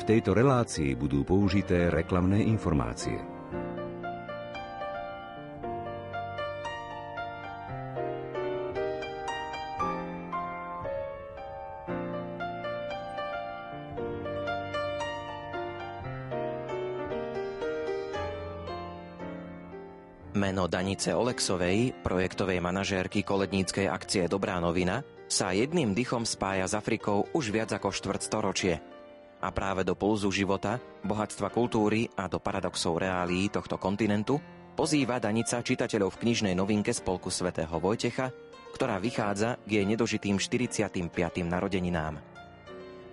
V tejto relácii budú použité reklamné informácie. Meno Danice Oleksovej, projektovej manažérky koledníckej akcie Dobrá novina, sa jedným dychom spája s Afrikou už viac ako štvrtstoročie. A práve do pulzu života, bohatstva kultúry a do paradoxov reálií tohto kontinentu pozýva Danica čitateľov v knižnej novinke Spolku svätého Vojtecha, ktorá vychádza k jej nedožitým 45. narodeninám.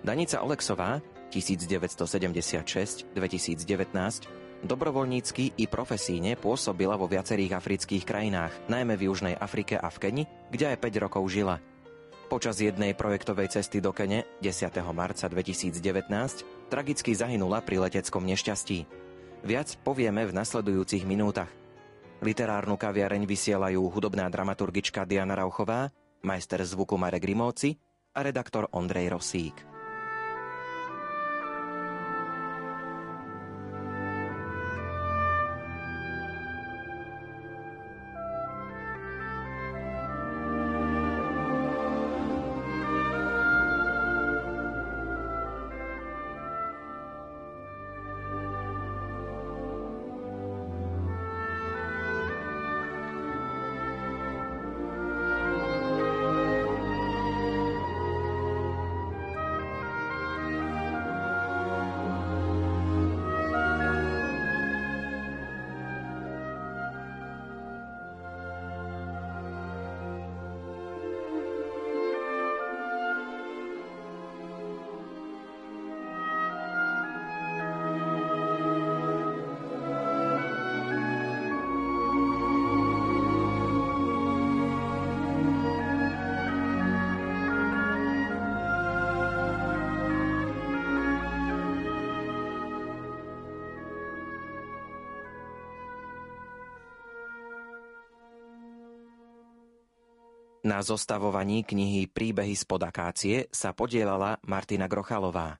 Danica Oleksová, 1976–2019, dobrovoľnícky i profesíne pôsobila vo viacerých afrických krajinách, najmä v Južnej Afrike a v Keni, kde aj 5 rokov žila. Počas jednej projektovej cesty do Kene 10. marca 2019 tragicky zahynula pri leteckom nešťastí. Viac povieme v nasledujúcich minútach. Literárnu kaviareň vysielajú hudobná dramaturgička Diana Rauchová, majster zvuku Marek Rimóci a redaktor Ondrej Rosík. Na zostavovaní knihy Príbehy spod akácie sa podielala Martina Grochalová.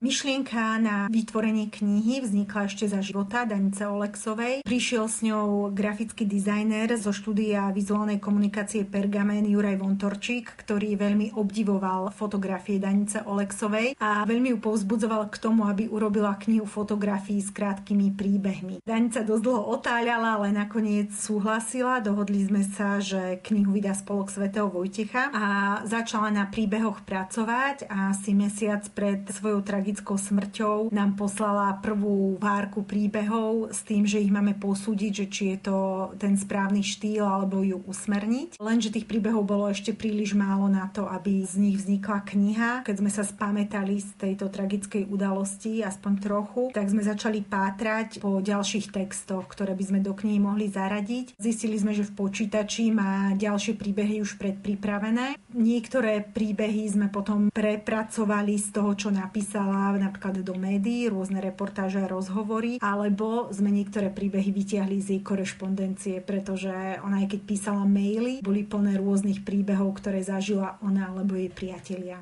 Myšlienka na vytvorenie knihy vznikla ešte za života Danice Oleksovej. Prišiel s ňou grafický dizajner zo štúdia vizuálnej komunikácie Pergamen Juraj Vontorčík, ktorý veľmi obdivoval fotografie Danice Oleksovej a veľmi ju povzbudzoval k tomu, aby urobila knihu fotografií s krátkými príbehmi. Danica dosť dlho otáľala, ale nakoniec súhlasila. Dohodli sme sa, že knihu vydá Spolok svätého Vojtecha a začala na príbehoch pracovať a asi mesiac pred svojou smrťou nám poslala prvú várku príbehov s tým, že ich máme posúdiť, že či je to ten správny štýl alebo ju usmerniť. Lenže tých príbehov bolo ešte príliš málo na to, aby z nich vznikla kniha. Keď sme sa spamätali z tejto tragickej udalosti, aspoň trochu, tak sme začali pátrať po ďalších textoch, ktoré by sme do knihy mohli zaradiť. Zistili sme, že v počítači má ďalšie príbehy už predpripravené. Niektoré príbehy sme potom prepracovali z toho, čo napísala napríklad do médií, rôzne reportáže a rozhovory, alebo sme niektoré príbehy vytiahli z jej korešpondencie, pretože ona, aj keď písala maily, boli plné rôznych príbehov, ktoré zažila ona alebo jej priatelia.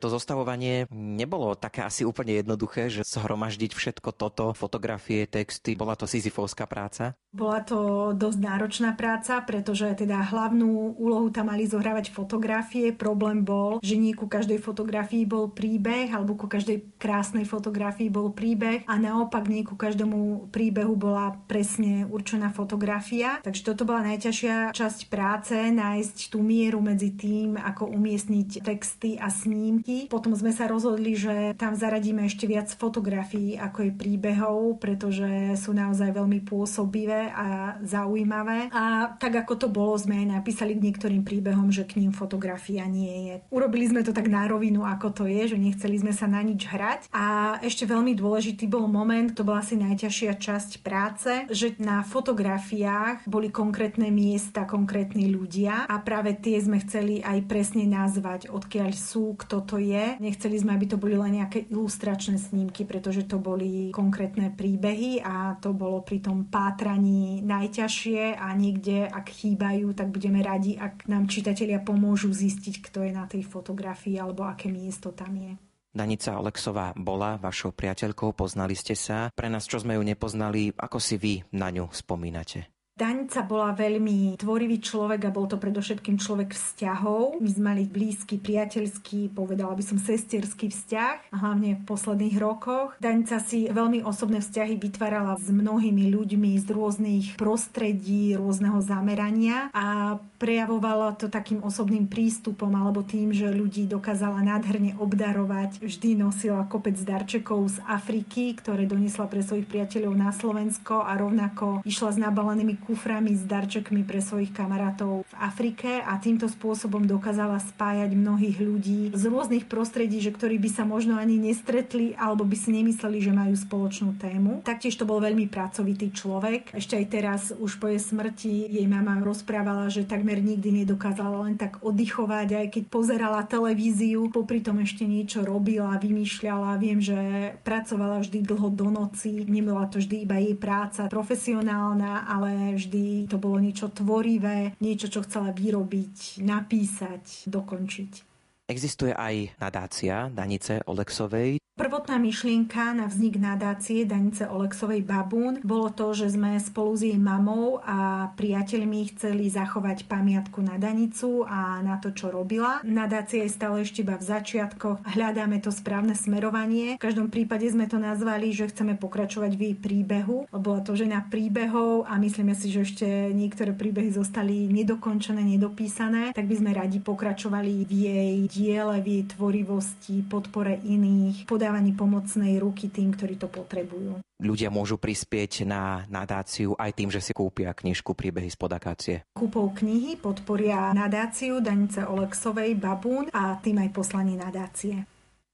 To zostavovanie nebolo také asi úplne jednoduché, že zhromaždiť všetko toto, fotografie, texty, bola to sizifovská práca? Bola to dosť náročná práca, pretože teda hlavnú úlohu tam mali zohrávať fotografie. Problém bol, že nie ku každej fotografii bol príbeh, alebo ku každej krásnej fotografii bol príbeh a naopak nie ku každému príbehu bola presne určená fotografia. Takže toto bola najťažšia časť práce, nájsť tú mieru medzi tým, ako umiestniť texty a snímky. Potom sme sa rozhodli, že tam zaradíme ešte viac fotografií ako je príbehov, pretože sú naozaj veľmi pôsobivé a zaujímavé. A tak ako to bolo, sme aj napísali k niektorým príbehom, že k ním fotografia nie je. Urobili sme to tak na rovinu, ako to je, že nechceli sme sa na nič hrať. A ešte veľmi dôležitý bol moment, to bola asi najťažšia časť práce, že na fotografiách boli konkrétne miesta, konkrétni ľudia a práve tie sme chceli aj presne nazvať, odkiaľ sú, kto to je. Nechceli sme, aby to boli len nejaké ilustračné snímky, pretože to boli konkrétne príbehy a to bolo pri tom pátraní najťažšie a niekde, ak chýbajú, tak budeme radi, ak nám čitatelia pomôžu zistiť, kto je na tej fotografii alebo aké miesto tam je. Danica Alexová bola vašou priateľkou, poznali ste sa. Pre nás, čo sme ju nepoznali, ako si vy na ňu spomínate? Danica bola veľmi tvorivý človek a bol to predovšetkým človek vzťahov. My sme mali blízky, priateľský, povedala by som sestierský vzťah, a hlavne v posledných rokoch. Danica si veľmi osobné vzťahy vytvárala s mnohými ľuďmi z rôznych prostredí, rôzneho zamerania a prejavovala to takým osobným prístupom alebo tým, že ľudí dokázala nádherne obdarovať. Vždy nosila kopec darčekov z Afriky, ktoré doniesla pre svojich priateľov na Slovensko a rovnako išla s nabalenými kuframi s darčekmi pre svojich kamarátov v Afrike a týmto spôsobom dokázala spájať mnohých ľudí z rôznych prostredí, že ktorí by sa možno ani nestretli alebo by si nemysleli, že majú spoločnú tému. Taktiež to bol veľmi pracovitý človek. Ešte aj teraz už po jej smrti jej mama rozprávala, že takmer nikdy nedokázala len tak oddychovať, aj keď pozerala televíziu, popri tom ešte niečo robila, vymýšľala. Viem, že pracovala vždy dlho do noci. Nebola to vždy iba jej práca profesionálna, ale vždy to bolo niečo tvorivé, niečo, čo chcela vyrobiť, napísať, dokončiť. Existuje aj nadácia Danice Alexovej. Prvotná myšlienka na vznik nadácie Danice Alexovej Babún bolo to, že sme spolu s jej mamou a priateľmi chceli zachovať pamiatku na Danicu a na to, čo robila. Nadácia je stále ešte iba v začiatkoch. Hľadáme to správne smerovanie. V každom prípade sme to nazvali, že chceme pokračovať v jej príbehu. Bola to žena príbehov a myslíme si, že ešte niektoré príbehy zostali nedokončené, nedopísané. Tak by sme radi pokračovali v jej diele, v jej tvorivosti, podpore iných, podávaní pomocnej ruky tým, ktorí to potrebujú. Ľudia môžu prispieť na nadáciu aj tým, že si kúpia knižku Príbehy spod akácie. Kúpou knihy podporia nadáciu Danice Alexovej Babún a tým aj poslanie nadácie.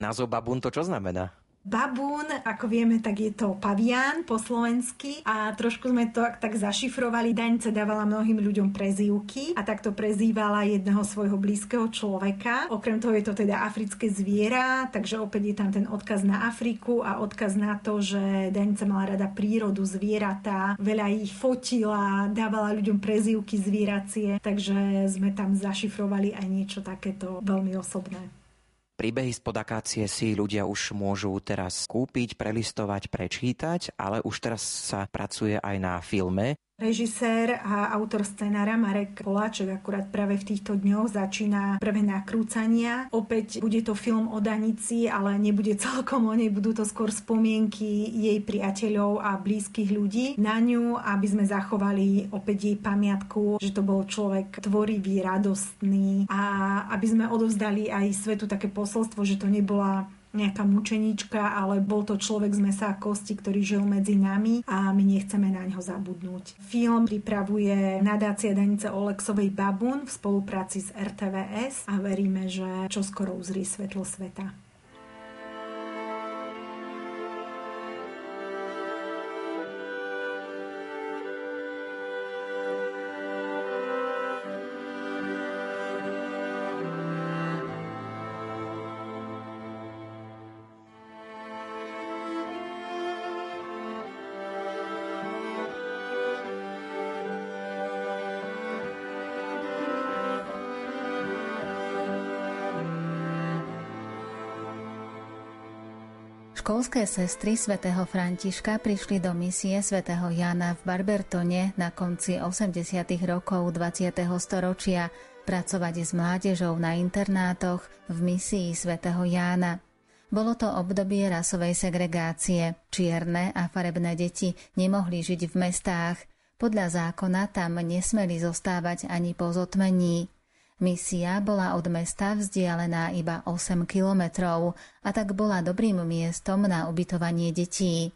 Názov Babún to čo znamená? Babún, ako vieme, tak je to pavián po slovensky a trošku sme to tak zašifrovali. Danica dávala mnohým ľuďom prezývky a takto prezývala jedného svojho blízkeho človeka. Okrem toho je to teda africké zviera, takže opäť je tam ten odkaz na Afriku a odkaz na to, že Danica mala rada prírodu, zvieratá, veľa ich fotila, dávala ľuďom prezývky zvieracie, takže sme tam zašifrovali aj niečo takéto veľmi osobné. Príbehy spod akácie si ľudia už môžu teraz kúpiť, prelistovať, prečítať, ale už teraz sa pracuje aj na filme. Režisér a autor scenára Marek Poláček akurát práve v týchto dňoch začína prvé nakrúcania. Opäť bude to film o Danici, ale nebude celkom o nej, budú to skôr spomienky jej priateľov a blízkych ľudí na ňu, aby sme zachovali opäť jej pamiatku, že to bol človek tvorivý, radostný a aby sme odovzdali aj svetu také posolstvo, že to nebola nejaká mučenička, ale bol to človek z mesa a kosti, ktorý žil medzi nami a my nechceme na ňo zabudnúť. Film pripravuje nadácia Danice Alexovej Babún v spolupráci s RTVS a veríme, že čoskoro uzrí svetlo sveta. Školské sestry svätého Františka prišli do misie svätého Jána v Barbertone na konci 80. rokov 20. storočia pracovať s mládežou na internátoch v misii svätého Jána. Bolo to obdobie rasovej segregácie. Čierne a farebné deti nemohli žiť v mestách. Podľa zákona tam nesmeli zostávať ani po zotmení. Misia bola od mesta vzdialená iba 8 kilometrov a tak bola dobrým miestom na ubytovanie detí.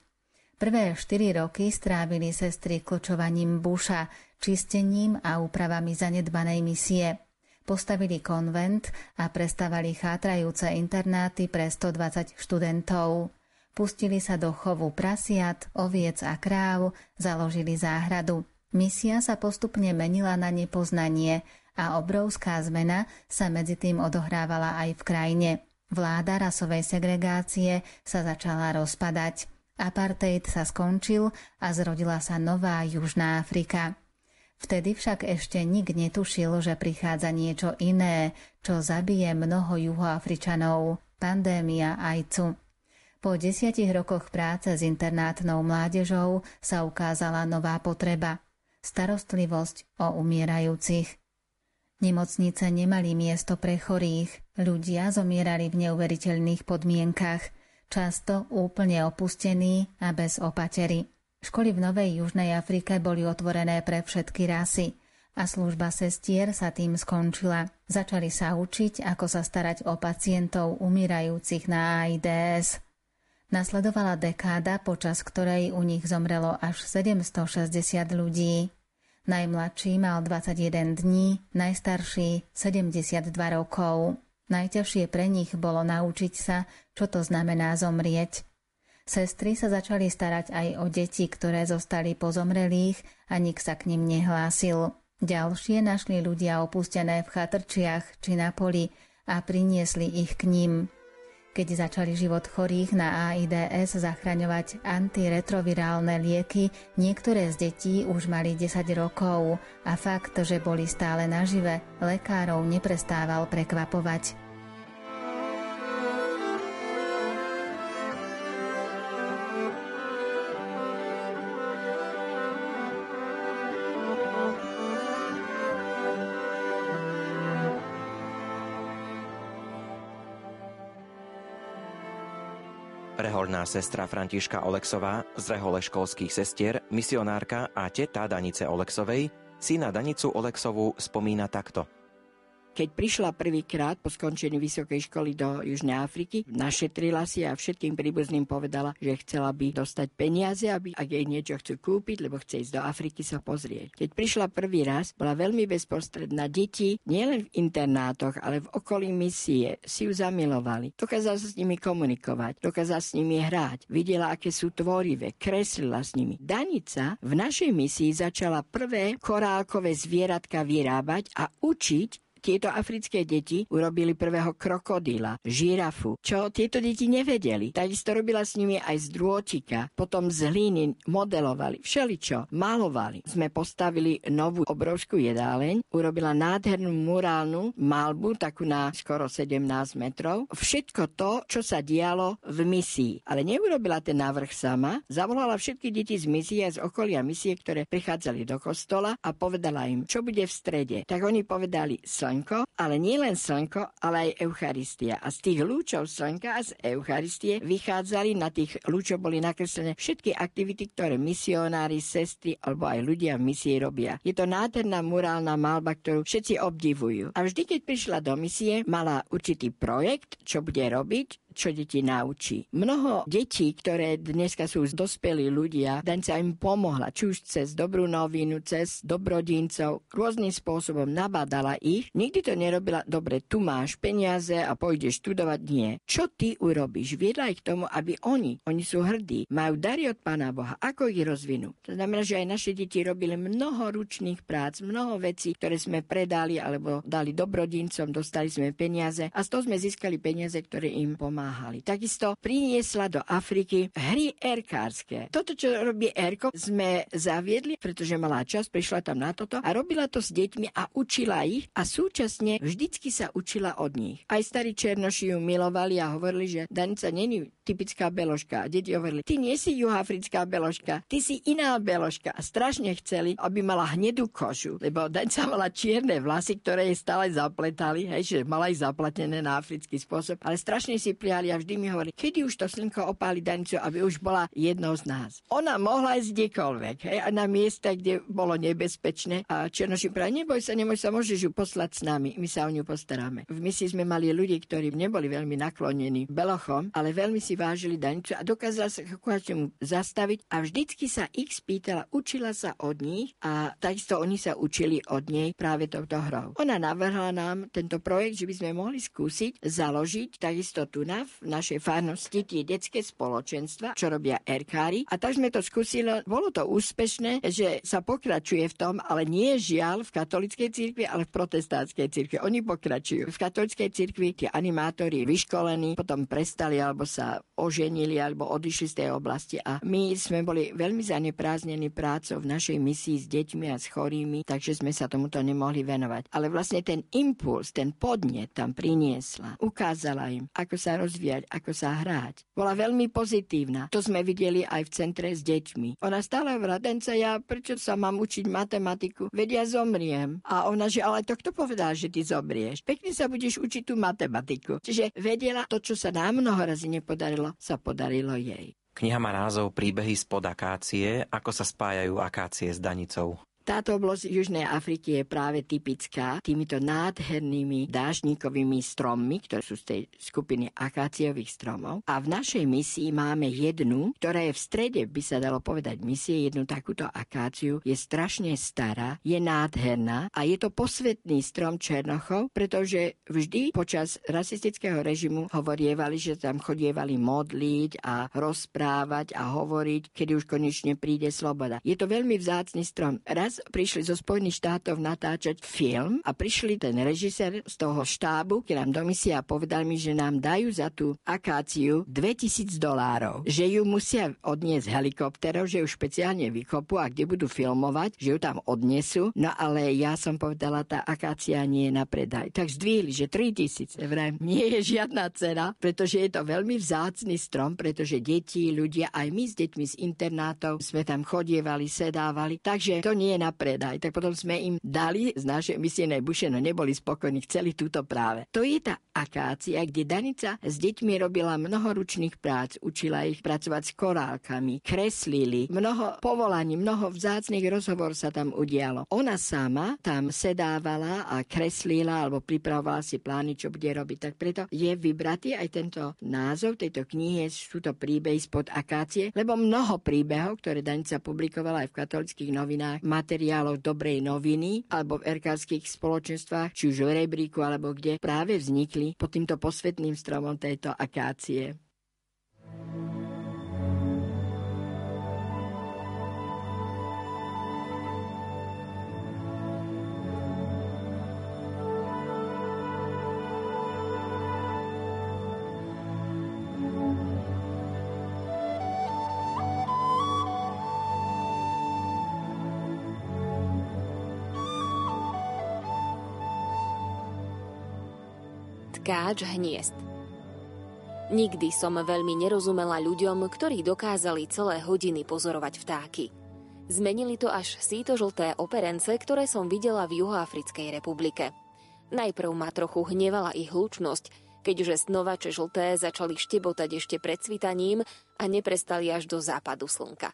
Prvé 4 roky strávili sestry kľúčovaním buša, čistením a úpravami zanedbanej misie. Postavili konvent a prestavali chátrajúce internáty pre 120 študentov. Pustili sa do chovu prasiat, oviec a kráv, založili záhradu. Misia sa postupne menila na nepoznanie a obrovská zmena sa medzi tým odohrávala aj v krajine. Vláda rasovej segregácie sa začala rozpadať. Apartheid sa skončil a zrodila sa nová Južná Afrika. Vtedy však ešte nik netušil, že prichádza niečo iné, čo zabije mnoho Juhoafričanov. pandémia ajcu. Po 10 rokoch práce s internátnou mládežou sa ukázala nová potreba – starostlivosť o umierajúcich. Nemocnice nemali miesto pre chorých, ľudia zomierali v neuveriteľných podmienkach, často úplne opustení a bez opatery. Školy v Novej Južnej Afrike boli otvorené pre všetky rasy a služba sestier sa tým skončila. Začali sa učiť, ako sa starať o pacientov umírajúcich na AIDS. Nasledovala dekáda, počas ktorej u nich zomrelo až 760 ľudí. Najmladší mal 21 dní, najstarší 72 rokov. Najťažšie pre nich bolo naučiť sa, čo to znamená zomrieť. Sestry sa začali starať aj o deti, ktoré zostali po zomrelých a nik sa k nim nehlásil. Ďalšie našli ľudia opustené v chatrčiach či na poli a priniesli ich k ním. Keď začali život chorých na AIDS zachraňovať antiretrovirálne lieky, niektoré z detí už mali 10 rokov a fakt, že boli stále nažive, lekárov neprestával prekvapovať. Reholná sestra Františka Oleksová z rehole školských sestier, misionárka a teta Danice Oleksovej si na Danicu Oleksovú spomína takto. Keď prišla prvýkrát po skončení vysokej školy do Južnej Afriky, našetrila si a všetkým príbuzným povedala, že chcela by dostať peniaze, aby ak jej niečo chcú kúpiť, lebo chce ísť do Afriky sa pozrieť. Keď prišla prvý raz, bola veľmi bezprostredná. Deti, nielen v internátoch, ale v okolí misie, si ju zamilovali. Dokázala sa s nimi komunikovať, dokázala s nimi hrať, videla, aké sú tvorivé, kreslila s nimi. Danica v našej misii začala prvé korálkové zvieratka vyrábať a učiť. Tieto africké deti urobili prvého krokodíla, žirafu, čo tieto deti nevedeli. Takisto robila s nimi aj z drôtika, potom z hlíny modelovali, všeličo, malovali. Sme postavili novú obrovskú jedáleň, urobila nádhernú murálnu malbu, takú na skoro 17 metrov. Všetko to, čo sa dialo v misii. Ale neurobila ten návrh sama, zavolala všetky deti z misie a z okolia misie, ktoré prichádzali do kostola a povedala im, čo bude v strede. Tak oni povedali, ale nie len slnko, ale aj Eucharistia. A z tých lúčov slnka a z Eucharistie vychádzali, na tých lúčov boli nakreslené všetky aktivity, ktoré misionári, sestry alebo aj ľudia v misii robia. Je to nádherná murálna malba, ktorú všetci obdivujú. A vždy, keď prišla do misie, mala určitý projekt, čo bude robiť, čo deti naučí. Mnoho detí, ktoré dneska sú dospelí ľudia, Danica im pomohla, či už cez dobrú novinu, cez dobrodincov, rôznym spôsobom nabádala ich. Nikdy to nerobila, dobre, tu máš peniaze a pôjdeš študovať, nie. Čo ty urobíš? Viedla ich k tomu, aby oni sú hrdí, majú dary od Pána Boha, ako ich rozvinú. To znamená, že aj naše deti robili mnoho ručných prác, mnoho vecí, ktoré sme predali alebo dali dobrodincom, dostali sme peniaze a z toho sme získali peniaze, ktoré im pomáhali. Takisto priniesla do Afriky hry erkárske. Toto, čo robí erko, sme zaviedli, pretože malá časť prišla tam na toto a robila to s deťmi a učila ich a súčasne vždycky sa učila od nich. Aj starí černoši ju milovali a hovorili, že Danica není typická beložka. A deti hovorili, ty nie si juhoafrická beložka, ty si iná beložka. A strašne chceli, aby mala hnedú kožu, lebo Danica mala čierne vlasy, ktoré jej stále zapletali, hej, že mala ich zapletené na africký spôsob, ale strašne si a vždy mi hovorí, kedy už to slnko opáli Danicu, aby už bola jednou z nás. Ona mohla ísť kdekoľvek, hej, na miesta, kde bolo nebezpečné. A černoši práve, neboj sa, môžeš ju poslať s nami, my sa o ňu postaráme. V misii sme mali ľudí, ktorí neboli veľmi naklonení belochom, ale veľmi si vážili Danicu a dokázala sa kočemu zastaviť a vždycky sa ich spýtala, učila sa od nich a takisto oni sa učili od nej práve touto hrou. Ona navrhla nám tento projekt, že by sme mohli skúsiť založiť takisto tu v našej farnosti tie detské spoločenstva, čo robia erkári. A tak sme to skúsili, bolo to úspešné, že sa pokračuje v tom, ale nie žiaľ v katolíckej cirkvi, ale v protestantskej cirkvi. Oni pokračujú. V katolíckej cirkvi tie animátori vyškolení potom prestali alebo sa oženili alebo odišli z tej oblasti a my sme boli veľmi zanepráznení prácou v našej misii s deťmi a s chorými, takže sme sa tomuto nemohli venovať. Ale vlastne ten impuls, ten podnet tam priniesla. Ukázala im, ako sa rozvíjať, ako sa hráť. Bola veľmi pozitívna. To sme videli aj v centre s deťmi. Ona stále vradenca, ja prečo sa mám učiť matematiku? Vedia, zomriem. A ona, že ale to kto povedal, že ty zomrieš? Pekne sa budeš učiť tú matematiku. Čiže vedela to, čo sa nám mnoho razy nepodarilo, sa podarilo jej. Kniha má názov Príbehy spod akácie. Ako sa spájajú akácie s danicou? Táto oblasť Južnej Afriky je práve typická týmito nádhernými dážnikovými strommi, ktoré sú z tej skupiny akáciových stromov. A v našej misii máme jednu, ktorá je v strede, by sa dalo povedať misie, jednu takúto akáciu. Je strašne stará, je nádherná a je to posvetný strom Černochov, pretože vždy počas rasistického režimu hovorievali, že tam chodievali modliť a rozprávať a hovoriť, kedy už konečne príde sloboda. Je to veľmi vzácny strom. Prišli zo Spojených štátov natáčať film a prišli ten režisér z toho štábu, keď nám do misie a povedal mi, že nám dajú za tú akáciu $2000, že ju musia odniesť helikopterov, že ju špeciálne vykopú a kde budú filmovať, že ju tam odnesú. No ale ja som povedala, tá akácia nie je na predaj. Tak zdvihli, že $3000 nie je žiadna cena, pretože je to veľmi vzácny strom, pretože deti, ľudia, aj my s deťmi z internátov sme tam chodievali, sedávali, takže to nie je na predaj. Tak potom sme im dali z našej misijnej buše, no neboli spokojní, chceli túto práve. To je tá akácia, kde Danica s deťmi robila mnoho ručných prác, učila ich pracovať s korálkami, kreslili, mnoho povolaní, mnoho vzácnych rozhovor sa tam udialo. Ona sama tam sedávala a kreslila alebo pripravovala si plány, čo bude robiť. Tak preto je vybratý aj tento názov tejto knihy, sú to príbehy spod akácie, lebo mnoho príbehov, ktoré Danica publikovala aj v Katolíckych novinách, materiálov dobrej noviny alebo v erkavských spoločenstvách, či už v rebríku alebo kde, práve vznikli pod týmto posvetným stromom tejto akácie. Tkáč hniezd. Nikdy som veľmi nerozumela ľuďom, ktorí dokázali celé hodiny pozorovať vtáky. Zmenili to až síto-žlté operence, ktoré som videla v Juhoafrickej republike. Najprv ma trochu hnevala ich hlučnosť, keďže snovače žlté začali štebotať ešte pred svitaním a neprestali až do západu slnka.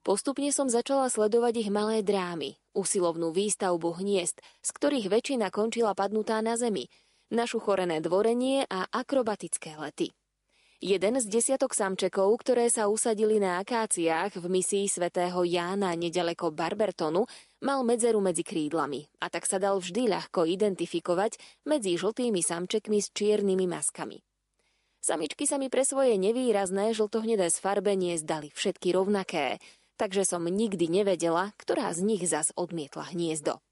Postupne som začala sledovať ich malé drámy, usilovnú výstavbu hniezd, z ktorých väčšina končila padnutá na zemi, našuchorené dvorenie a akrobatické lety. Jeden z desiatok samčekov, ktoré sa usadili na akáciách v misii svätého Jána nedaleko Barbertonu, mal medzeru medzi krídlami a tak sa dal vždy ľahko identifikovať medzi žltými samčekmi s čiernymi maskami. Samičky sa mi pre svoje nevýrazné žltohnedé sfarbenie zdali všetky rovnaké, takže som nikdy nevedela, ktorá z nich zas odmietla hniezdo.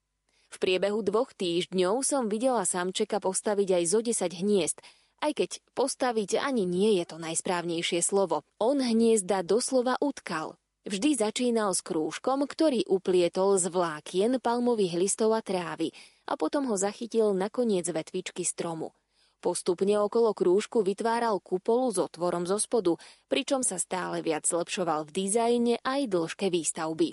V priebehu 2 týždňov som videla samčeka postaviť aj zo 10 hniezd, aj keď postaviť ani nie je to najsprávnejšie slovo. On hniezda doslova utkal. Vždy začínal s krúžkom, ktorý uplietol z vlákien palmových listov a trávy a potom ho zachytil na koniec vetvičky stromu. Postupne okolo krúžku vytváral kupolu s otvorom zo spodu, pričom sa stále viac zlepšoval v dizajne aj dĺžke výstavby.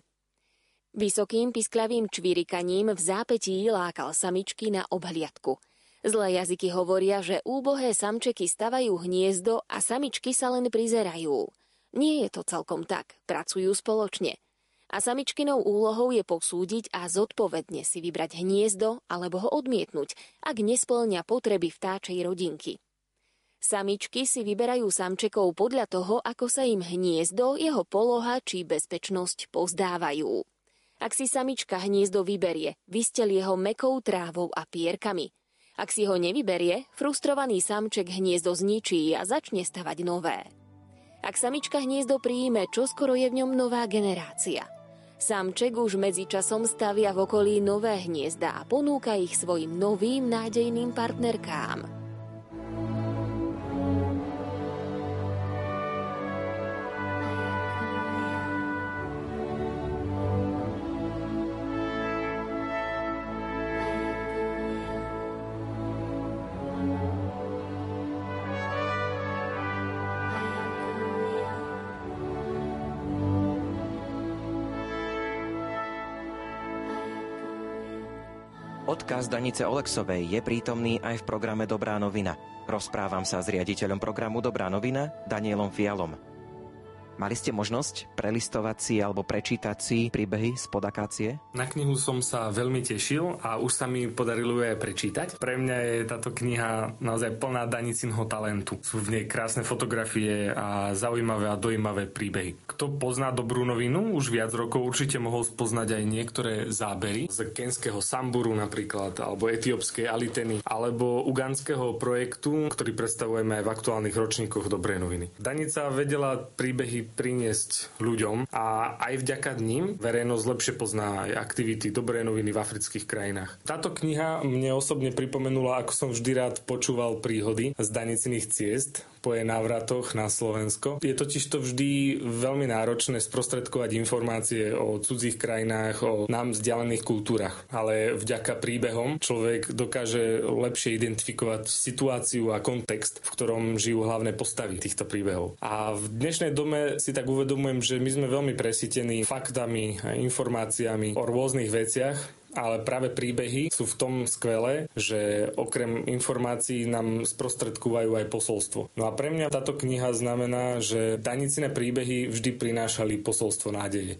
Vysokým piskľavým čvirikaním v zápätí lákal samičky na obhliadku. Zlé jazyky hovoria, že úbohé samčeky stavajú hniezdo a samičky sa len prizerajú. Nie je to celkom tak, pracujú spoločne. A samičkinou úlohou je posúdiť a zodpovedne si vybrať hniezdo alebo ho odmietnúť, ak nespĺňa potreby vtáčej rodinky. Samičky si vyberajú samčekov podľa toho, ako sa im hniezdo, jeho poloha či bezpečnosť pozdávajú. Ak si samička hniezdo vyberie, vystelie ho mäkkou trávou a pierkami. Ak si ho nevyberie, frustrovaný samček hniezdo zničí a začne stavať nové. Ak samička hniezdo prijíme, čoskoro je v ňom nová generácia. Samček už medzičasom stavia v okolí nové hniezda a ponúka ich svojim novým nádejným partnerkám. Odkaz Danice Oleksovej je prítomný aj v programe Dobrá novina. Rozprávam sa s riaditeľom programu Dobrá novina, Danielom Fialom. Mali ste možnosť prelistovať si alebo prečítať si príbehy z Podakácie? Na knihu som sa veľmi tešil a už sa mi podarilo ju aj prečítať. Pre mňa je táto kniha naozaj plná Danicinho talentu. Sú v nej krásne fotografie a zaujímavé a dojímavé príbehy. Kto pozná Dobrú novinu, už viac rokov určite mohol spoznať aj niektoré zábery z kenského Samburu napríklad, alebo etiópskej Aliteny, alebo ugandského projektu, ktorý predstavujeme aj v aktuálnych ročníkoch Dobrej noviny. Danica vedela príbehy priniesť ľuďom a aj vďaka nim verejnosť lepšie pozná aj aktivity Dobrej noviny v afrických krajinách. Táto kniha mne osobne pripomenula, ako som vždy rád počúval príhody z Daniciných ciest po jej návratoch na Slovensko. Je totiž to vždy veľmi náročné sprostredkovať informácie o cudzích krajinách, o nám vzdialených kultúrach. Ale vďaka príbehom človek dokáže lepšie identifikovať situáciu a kontext, v ktorom žijú hlavné postavy týchto príbehov. A v dnešnej dobe si tak uvedomujem, že my sme veľmi presýtení faktami a informáciami o rôznych veciach, ale práve príbehy sú v tom skvelé, že okrem informácií nám sprostredkúvajú aj posolstvo. No a pre mňa táto kniha znamená, že Danicine príbehy vždy prinášali posolstvo nádeje.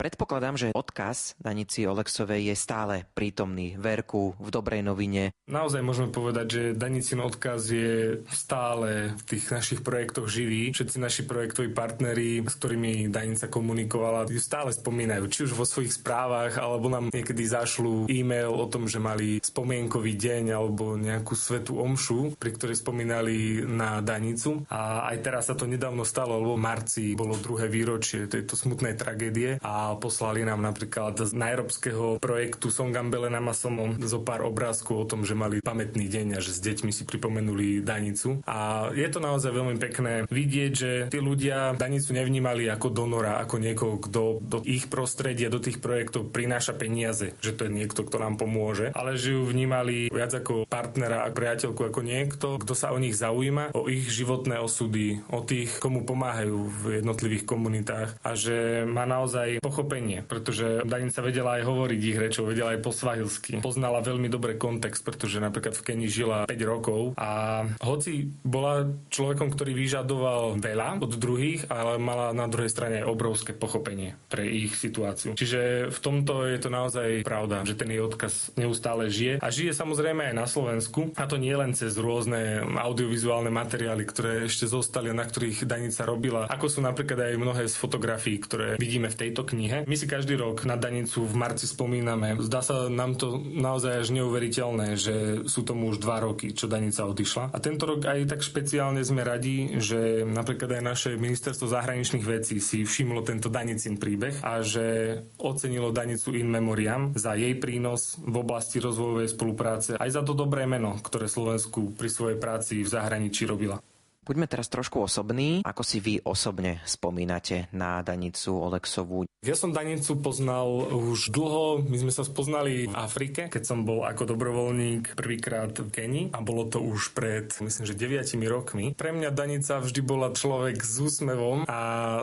Predpokladám, že odkaz Danici Oleksovej je stále prítomný v Erku, v Dobrej novine. Naozaj môžeme povedať, že Danicin odkaz je stále v tých našich projektoch živý. Všetci naši projektoví partneri, s ktorými Danica komunikovala, ju stále spomínajú. Či už vo svojich správach, alebo nám niekedy zašľú e-mail o tom, že mali spomienkový deň alebo nejakú svätú omšu, pri ktorej spomínali na Danicu. A aj teraz sa to nedávno stalo, lebo v marci bolo 2. výročie tejto smutnej tragédie a poslali nám napríklad z nairóbskeho projektu Songambele na Masomom zo pár obrázkov o tom, že mali pamätný deň a že s deťmi si pripomenuli Danicu. A je to naozaj veľmi pekné vidieť, že tí ľudia Danicu nevnímali ako donora, ako niekoho, kto do ich prostredia, do tých projektov prináša peniaze, že to je niekto, kto nám pomôže, ale že ju vnímali viac ako partnera a priateľku, ako niekto, kto sa o nich zaujíma, o ich životné osudy, o tých, komu pomáhajú v jednotlivých komunitách a že má naozaj pochopenie, pretože Danica vedela aj hovoriť ich rečou, vedela aj po svahilsky. Poznala veľmi dobre kontext, pretože napríklad v Kenii žila 5 rokov a hoci bola človekom, ktorý vyžadoval veľa od druhých, ale mala na druhej strane aj obrovské pochopenie pre ich situáciu. Čiže v tomto je to naozaj pravda, že ten jej odkaz neustále žije a žije samozrejme aj na Slovensku, a to nie len cez rôzne audiovizuálne materiály, ktoré ešte zostali, na ktorých Danica robila, ako sú napríklad aj mnohé z fotografií, ktoré vidíme v tejto knihe. My si každý rok na Danicu v marci spomíname. Zdá sa nám to naozaj až neuveriteľné, že sú tomu už 2 roky, čo Danica odišla. A tento rok aj tak špeciálne sme radi, že napríklad aj naše ministerstvo zahraničných vecí si všimlo tento Danicin príbeh a že ocenilo Danicu in memoriam za jej prínos v oblasti rozvojovej spolupráce aj za to dobré meno, ktoré Slovensku pri svojej práci v zahraničí robila. Buďme teraz trošku osobní. Ako si vy osobne spomínate na Danicu Oleksovú? Ja som Danicu poznal už dlho. My sme sa spoznali v Afrike, keď som bol ako dobrovoľník prvýkrát v Kenii a bolo to už pred, myslím, že 9 rokmi. Pre mňa Danica vždy bola človek s úsmevom a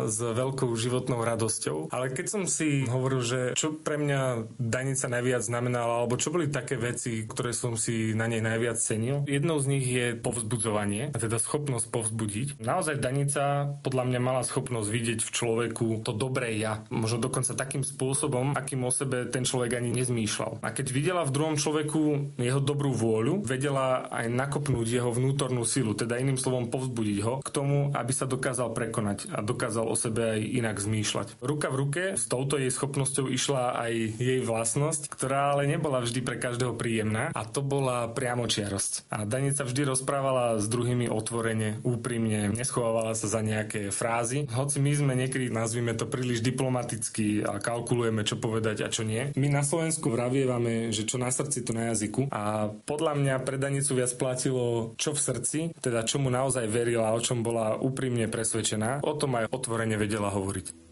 s veľkou životnou radosťou. Ale keď som si hovoril, že čo pre mňa Danica najviac znamenala, alebo čo boli také veci, ktoré som si na nej najviac cenil, jednou z nich je povzbudzovanie, a teda schopnosť povzbudiť. Naozaj Danica podľa mňa mala schopnosť vidieť v človeku to dobré ja. Možno dokonca takým spôsobom, akým o sebe ten človek ani nezmýšľal. A keď videla v druhom človeku jeho dobrú vôľu, vedela aj nakopnúť jeho vnútornú silu, teda iným slovom povzbudiť ho k tomu, aby sa dokázal prekonať a dokázal o sebe aj inak zmýšľať. Ruka v ruke s touto jej schopnosťou išla aj jej vlastnosť, ktorá ale nebola vždy pre každého príjemná, a to bola priamočiarosť. A Danica vždy rozprávala s druhými otvorene, úprimne, neschovávala sa za nejaké frázy. Hoci my sme niekedy, nazvime to, príliš diplomaticky a kalkulujeme, čo povedať a čo nie. My na Slovensku vravievame, že čo na srdci, to na jazyku, a podľa mňa pre Danicu viac platilo čo v srdci, teda čomu naozaj verila, o čom bola úprimne presvedčená, o tom aj otvorene vedela hovoriť.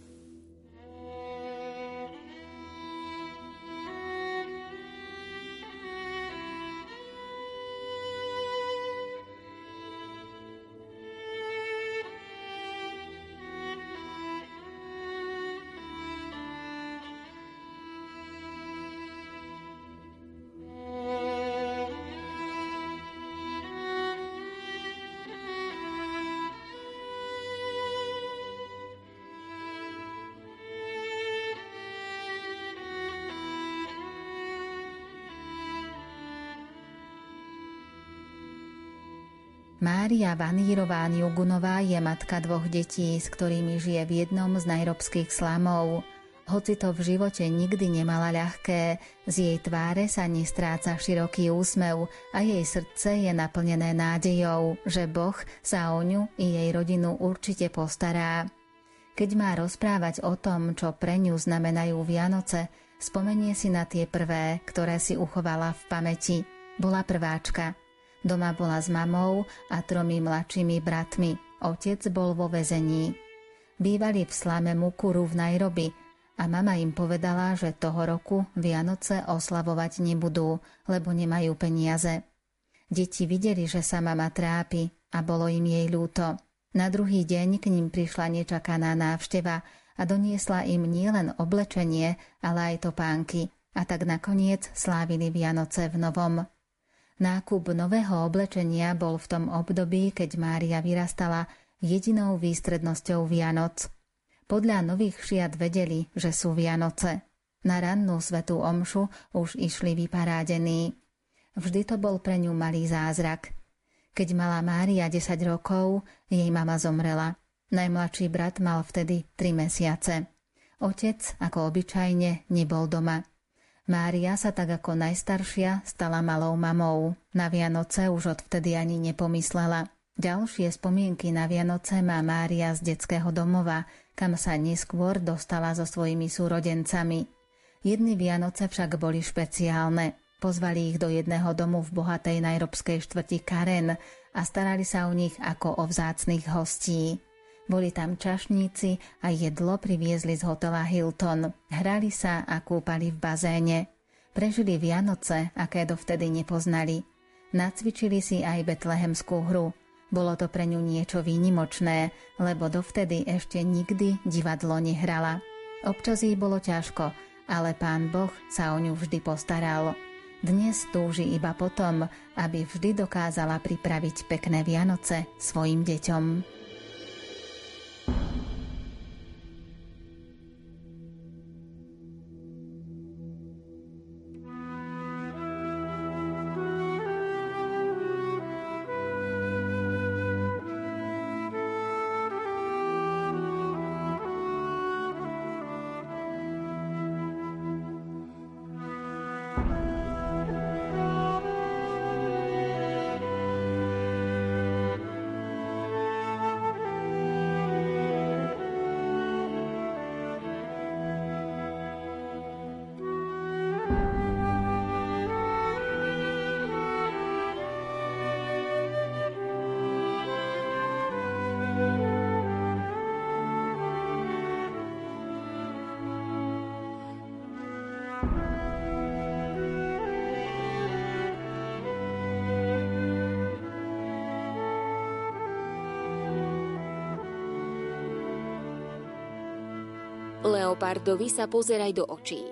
Mária Vanírová Njugunová je matka dvoch detí, s ktorými žije v jednom z najrobských slamov. Hoci to v živote nikdy nemala ľahké, z jej tváre sa nestráca široký úsmev a jej srdce je naplnené nádejou, že Boh sa o ňu i jej rodinu určite postará. Keď má rozprávať o tom, čo pre ňu znamenajú Vianoce, spomenie si na tie prvé, ktoré si uchovala v pamäti. Bola prváčka. Doma bola s mamou a 3 mladšími bratmi. Otec bol vo väzení. Bývali v slame Mukuru v Nairobi a mama im povedala, že toho roku Vianoce oslavovať nebudú, lebo nemajú peniaze. Deti videli, že sa mama trápi a bolo im jej ľúto. Na druhý deň k ním prišla nečakaná návšteva a doniesla im nielen oblečenie, ale aj topánky. A tak nakoniec slávili Vianoce v novom. Nákup nového oblečenia bol v tom období, keď Mária vyrastala, jedinou výstrednosťou Vianoc. Podľa nových šiat vedeli, že sú Vianoce. Na rannú svätú omšu už išli vyparádení. Vždy to bol pre ňu malý zázrak. Keď mala Mária 10 rokov, jej mama zomrela. Najmladší brat mal vtedy 3 mesiace. Otec, ako obyčajne, nebol doma. Mária sa tak ako najstaršia stala malou mamou. Na Vianoce už odvtedy ani nepomyslela. Ďalšie spomienky na Vianoce má Mária z detského domova, kam sa neskôr dostala so svojimi súrodencami. Jedny Vianoce však boli špeciálne. Pozvali ich do jedného domu v bohatej nairobskej štvrti Karen a starali sa o nich ako o vzácnych hostí. Boli tam čašníci a jedlo priviezli z hotela Hilton. Hrali sa a kúpali v bazéne. Prežili Vianoce, aké dovtedy nepoznali. Nacvičili si aj betlehemskú hru. Bolo to pre ňu niečo výnimočné, lebo dovtedy ešte nikdy divadlo nehrala. Občas jej bolo ťažko, ale Pán Boh sa o ňu vždy postaral. Dnes túži iba potom, aby vždy dokázala pripraviť pekné Vianoce svojim deťom. Leopardovi sa pozeraj do očí.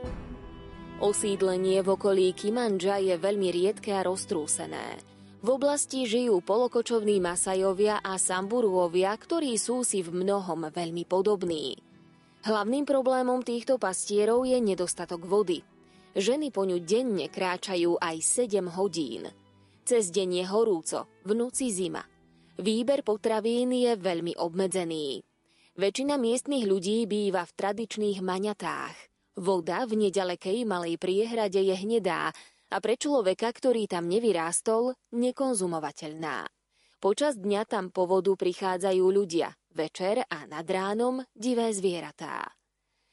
Osídlenie v okolí Kimanja je veľmi riedke a roztrúsené. V oblasti žijú polokočovní Masajovia a Samburuovia, ktorí sú si v mnohom veľmi podobní. Hlavným problémom týchto pastierov je nedostatok vody. Ženy po ňu denne kráčajú aj 7 hodín. Cez deň je horúco, v noci zima. Výber potravín je veľmi obmedzený. Väčšina miestnych ľudí býva v tradičných maňatách. Voda v nedalekej malej priehrade je hnedá a pre človeka, ktorý tam nevyrástol, nekonzumovateľná. Počas dňa tam po vodu prichádzajú ľudia, večer a nad ránom divé zvieratá.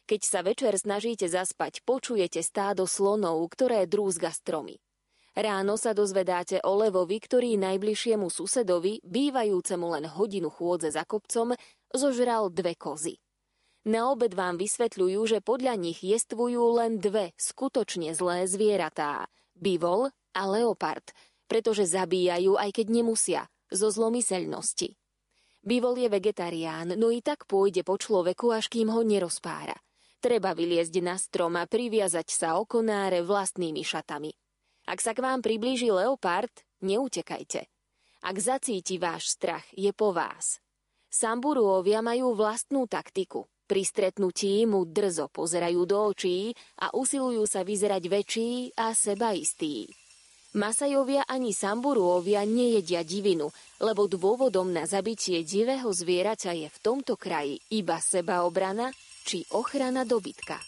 Keď sa večer snažíte zaspať, počujete stádo slonov, ktoré drúzga stromy. Ráno sa dozvedáte o levovi, ktorý najbližšiemu susedovi, bývajúcemu len hodinu chôdze za kopcom, zožral 2 kozy. Na obed vám vysvetľujú, že podľa nich jestvujú len 2 skutočne zlé zvieratá, bivol a leopard, pretože zabíjajú, aj keď nemusia, zo zlomyselnosti. Bivol je vegetarián, no i tak pôjde po človeku, až kým ho nerozpára. Treba vyliezť na strom a priviazať sa o konáre vlastnými šatami. Ak sa k vám priblíži leopard, neutekajte. Ak zacíti váš strach, je po vás. Samburuovia majú vlastnú taktiku. Pri stretnutí mu drzo pozerajú do očí a usilujú sa vyzerať väčší a sebaistí. Masajovia ani Samburuovia nejedia divinu, lebo dôvodom na zabitie divého zvieraťa je v tomto kraji iba sebaobrana či ochrana dobytka.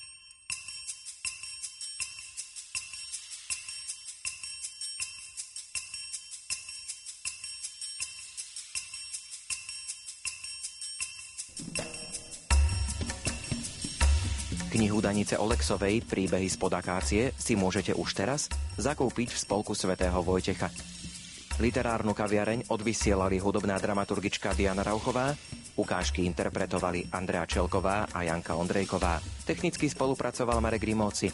Knihu Danice Oleksovej Príbehy spod akácie si môžete už teraz zakúpiť v Spolku svätého Vojtecha. Literárnu kaviareň odvysielali hudobná dramaturgička Diana Rauchová, ukážky interpretovali Andrea Čelková a Janka Ondrejková. Technicky spolupracoval Marek Rimóci.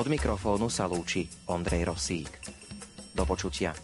Od mikrofónu sa lúči Ondrej Rosík. Do počutia.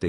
V